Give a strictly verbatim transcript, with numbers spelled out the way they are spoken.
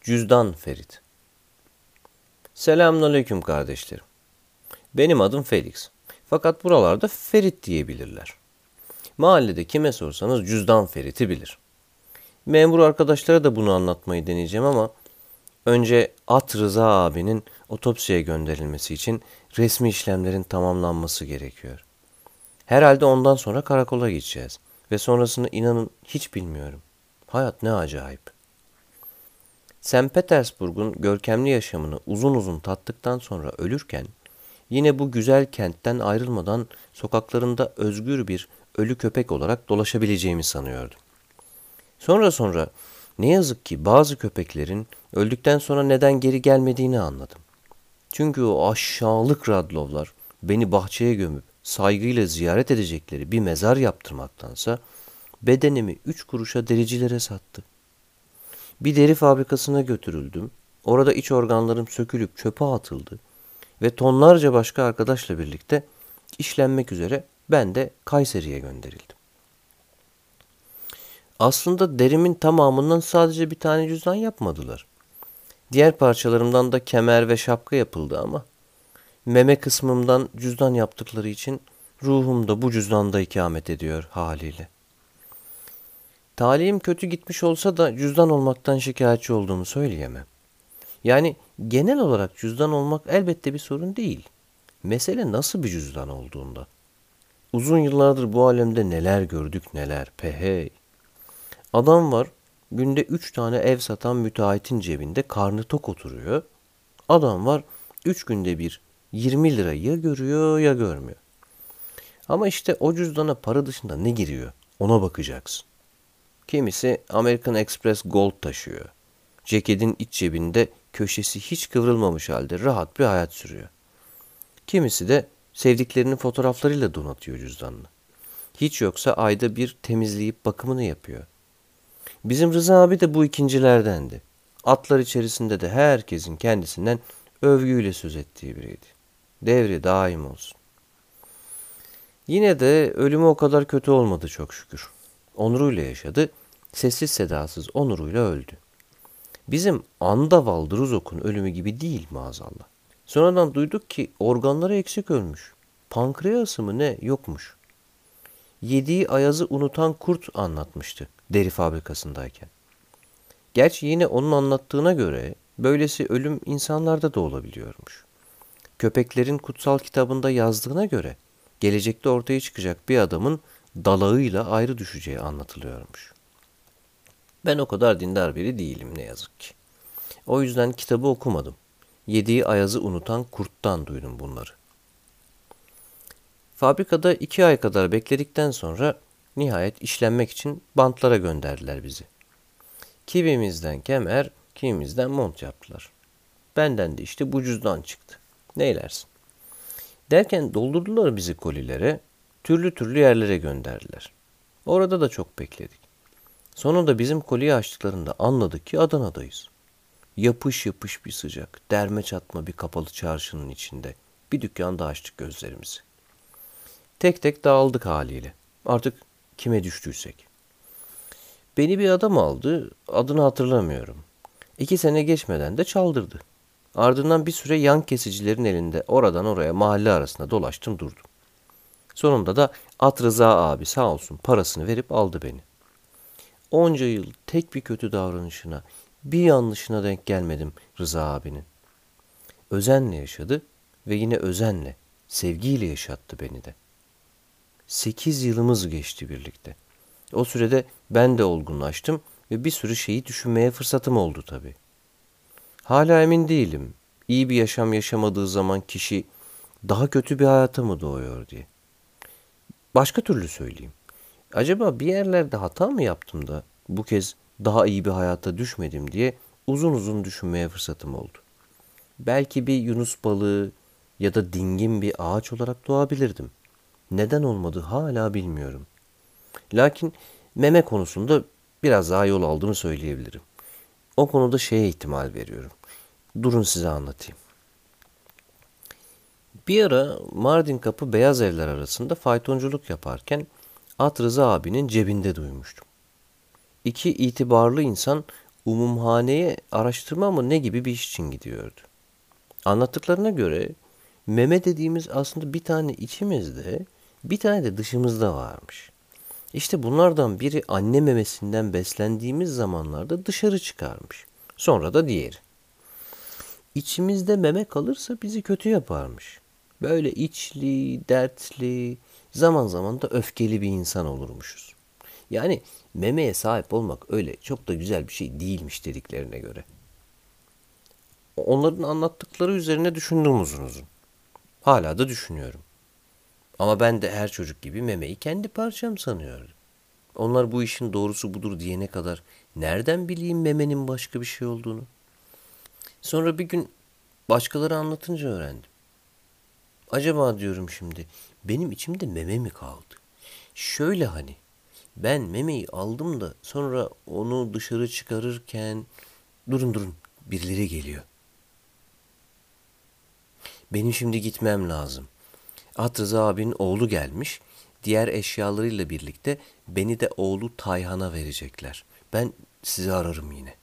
Cüzdan Ferit. Selamünaleyküm kardeşlerim. Benim adım Felix. Fakat buralarda Ferit diyebilirler. Mahallede kime sorsanız Cüzdan Ferit'i bilir. Memur arkadaşlara da bunu anlatmayı deneyeceğim ama önce At Rıza abinin otopsiye gönderilmesi için resmi işlemlerin tamamlanması gerekiyor. Herhalde ondan sonra karakola gideceğiz ve sonrasını inanın hiç bilmiyorum. Hayat ne acayip. Saint Petersburg'un görkemli yaşamını uzun uzun tattıktan sonra ölürken yine bu güzel kentten ayrılmadan sokaklarında özgür bir ölü köpek olarak dolaşabileceğimi sanıyordum. Sonra sonra ne yazık ki bazı köpeklerin öldükten sonra neden geri gelmediğini anladım. Çünkü o aşağılık Radlovlar beni bahçeye gömüp saygıyla ziyaret edecekleri bir mezar yaptırmaktansa bedenimi üç kuruşa dericilere sattı. Bir deri fabrikasına götürüldüm. Orada iç organlarım sökülüp çöpe atıldı ve tonlarca başka arkadaşla birlikte işlenmek üzere ben de Kayseri'ye gönderildim. Aslında derimin tamamından sadece bir tane cüzdan yapmadılar. Diğer parçalarımdan da kemer ve şapka yapıldı ama meme kısmımdan cüzdan yaptıkları için ruhum da bu cüzdanda ikamet ediyor haliyle. Talihim kötü gitmiş olsa da cüzdan olmaktan şikayetçi olduğumu söyleyemem. Yani genel olarak cüzdan olmak elbette bir sorun değil. Mesele nasıl bir cüzdan olduğunda. Uzun yıllardır bu alemde neler gördük neler, pehey. Adam var, günde üç tane ev satan müteahhitin cebinde karnı tok oturuyor. Adam var, üç günde bir yirmi lira ya görüyor ya görmüyor. Ama işte o cüzdana para dışında ne giriyor ona bakacaksın. Kimisi American Express Gold taşıyor. Ceketin iç cebinde köşesi hiç kıvrılmamış halde rahat bir hayat sürüyor. Kimisi de sevdiklerinin fotoğraflarıyla donatıyor cüzdanını. Hiç yoksa ayda bir temizleyip bakımını yapıyor. Bizim Rıza abi de bu ikincilerdendi. Atlar içerisinde de herkesin kendisinden övgüyle söz ettiği biriydi. Devri daim olsun. Yine de ölümü o kadar kötü olmadı çok şükür. Onuruyla yaşadı, sessiz sedasız onuruyla öldü. Bizim Andaval Drozok'un ölümü gibi değil maazallah. Sonradan duyduk ki organları eksik ölmüş. Pankreası mı ne yokmuş. Yediği ayazı unutan kurt anlatmıştı deri fabrikasındayken. Gerçi yine onun anlattığına göre böylesi ölüm insanlarda da olabiliyormuş. Köpeklerin kutsal kitabında yazdığına göre gelecekte ortaya çıkacak bir adamın dalağıyla ayrı düşeceği anlatılıyormuş. Ben o kadar dindar biri değilim ne yazık ki. O yüzden kitabı okumadım. Yediği ayazı unutan kurttan duydum bunları. Fabrikada iki ay kadar bekledikten sonra nihayet işlenmek için bantlara gönderdiler bizi. Kimimizden kemer, kimimizden mont yaptılar. Benden de işte bu cüzdan çıktı. Neylersin? Derken doldurdular bizi kolilere, türlü türlü yerlere gönderdiler. Orada da çok bekledik. Sonunda bizim koliyi açtıklarında anladık ki Adana'dayız. Yapış yapış bir sıcak, derme çatma bir kapalı çarşının içinde bir dükkanda açtık gözlerimizi. Tek tek dağıldık haliyle. Artık kime düştüysek. Beni bir adam aldı, adını hatırlamıyorum. İki sene geçmeden de çaldırdı. Ardından bir süre yan kesicilerin elinde oradan oraya mahalle arasında dolaştım durdum. Sonunda da At Rıza abi sağ olsun parasını verip aldı beni. Onca yıl tek bir kötü davranışına, bir yanlışına denk gelmedim Rıza abinin. Özenle yaşadı ve yine özenle, sevgiyle yaşattı beni de. Sekiz yılımız geçti birlikte. O sürede ben de olgunlaştım ve bir sürü şeyi düşünmeye fırsatım oldu tabii. Hala emin değilim. İyi bir yaşam yaşamadığı zaman kişi daha kötü bir hayata mı doğuyor diye. Başka türlü söyleyeyim. Acaba bir yerlerde hata mı yaptım da bu kez daha iyi bir hayata düşmedim diye uzun uzun düşünmeye fırsatım oldu. Belki bir yunus balığı ya da dingin bir ağaç olarak doğabilirdim. Neden olmadı hala bilmiyorum. Lakin meme konusunda biraz daha yol aldığımı söyleyebilirim. O konuda şeye ihtimal veriyorum. Durun size anlatayım. Bir ara Mardin Kapı Beyaz Evler arasında faytonculuk yaparken At Rıza abinin cebinde duymuştum. İki itibarlı insan umumhaneye araştırma mı ne gibi bir iş için gidiyordu. Anlattıklarına göre meme dediğimiz aslında bir tane içimizde, bir tane de dışımızda varmış. İşte bunlardan biri anne memesinden beslendiğimiz zamanlarda dışarı çıkarmış. Sonra da diğeri. İçimizde meme kalırsa bizi kötü yaparmış. Böyle içli, dertli, zaman zaman da öfkeli bir insan olurmuşuz. Yani memeye sahip olmak öyle çok da güzel bir şey değilmiş dediklerine göre. Onların anlattıkları üzerine düşündüm uzun uzun. Hala da düşünüyorum. Ama ben de her çocuk gibi memeyi kendi parçam sanıyordum. Onlar bu işin doğrusu budur diyene kadar nereden bileyim memenin başka bir şey olduğunu? Sonra bir gün başkaları anlatınca öğrendim. Acaba diyorum şimdi benim içimde meme mi kaldı? Şöyle hani ben memeyi aldım da sonra onu dışarı çıkarırken durun durun birileri geliyor. Benim şimdi gitmem lazım. At Rıza abinin oğlu gelmiş. Diğer eşyalarıyla birlikte beni de oğlu Tayhan'a verecekler. Ben sizi ararım yine.